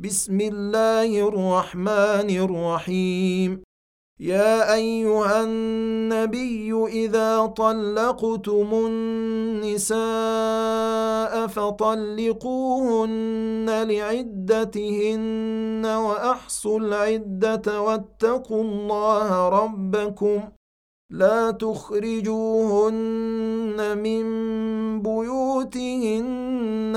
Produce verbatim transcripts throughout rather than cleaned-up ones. بسم الله الرحمن الرحيم. يا أيها النبي إذا طلقتم النساء فطلقوهن لعدتهن وأحصوا العدة واتقوا الله ربكم لا تخرجوهن من بيوتهن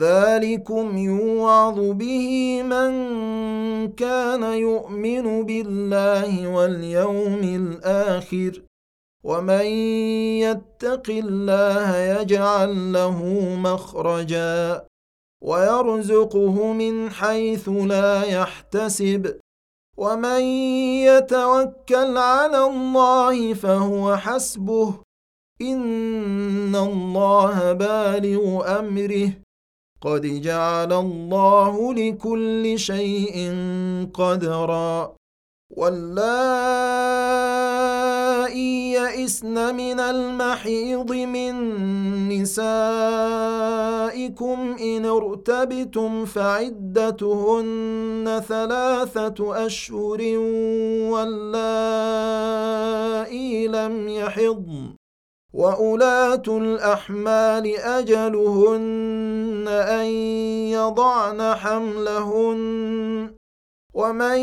ذلكم يوعظ به من كان يؤمن بالله واليوم الآخر ومن يتق الله يجعل له مخرجا ويرزقه من حيث لا يحتسب ومن يتوكل على الله فهو حسبه إن الله بالغ أمره قد جعل الله لكل شيء قدرا. واللائي يئسن من المحيض من نسائكم إن ارتبتم فعدتهن ثلاثة أشهر واللائي لم يحضن وأولات الأحمال أجلهن أن يضعن حملهن ومن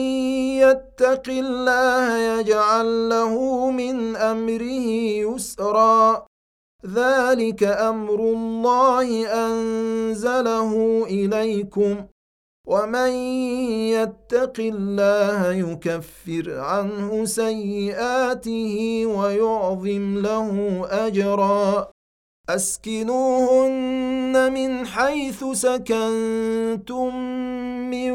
يتق الله يجعل له من أمره يسرا. ذلك أمر الله أنزله إليكم ومن يتق الله يكفر عنه سيئاته ويعظم له أجرا. أسكنوهن من حيث سكنتم من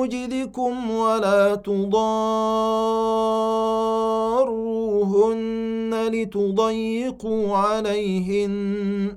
وجدكم ولا تضاروهن لتضيقوا عليهن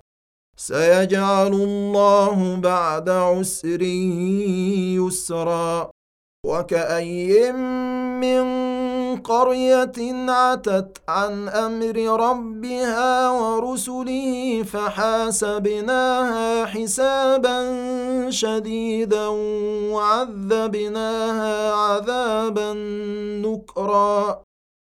سيجعل الله بعد عسر يسرا. وكأي من قرية عتت عن أمر ربها ورسله فحاسبناها حسابا شديدا وعذبناها عذابا نكرا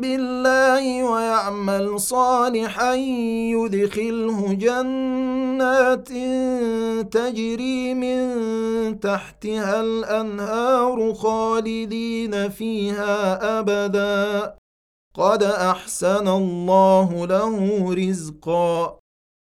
بِاللَّهِ وَيَعْمَلْ صَالِحًا يُدْخِلْهُ جَنَّاتٍ تَجْرِي مِنْ تَحْتِهَا الْأَنْهَارُ خَالِدِينَ فِيهَا أَبَدًا قَدْ أَحْسَنَ اللَّهُ لَهُ رِزْقًا.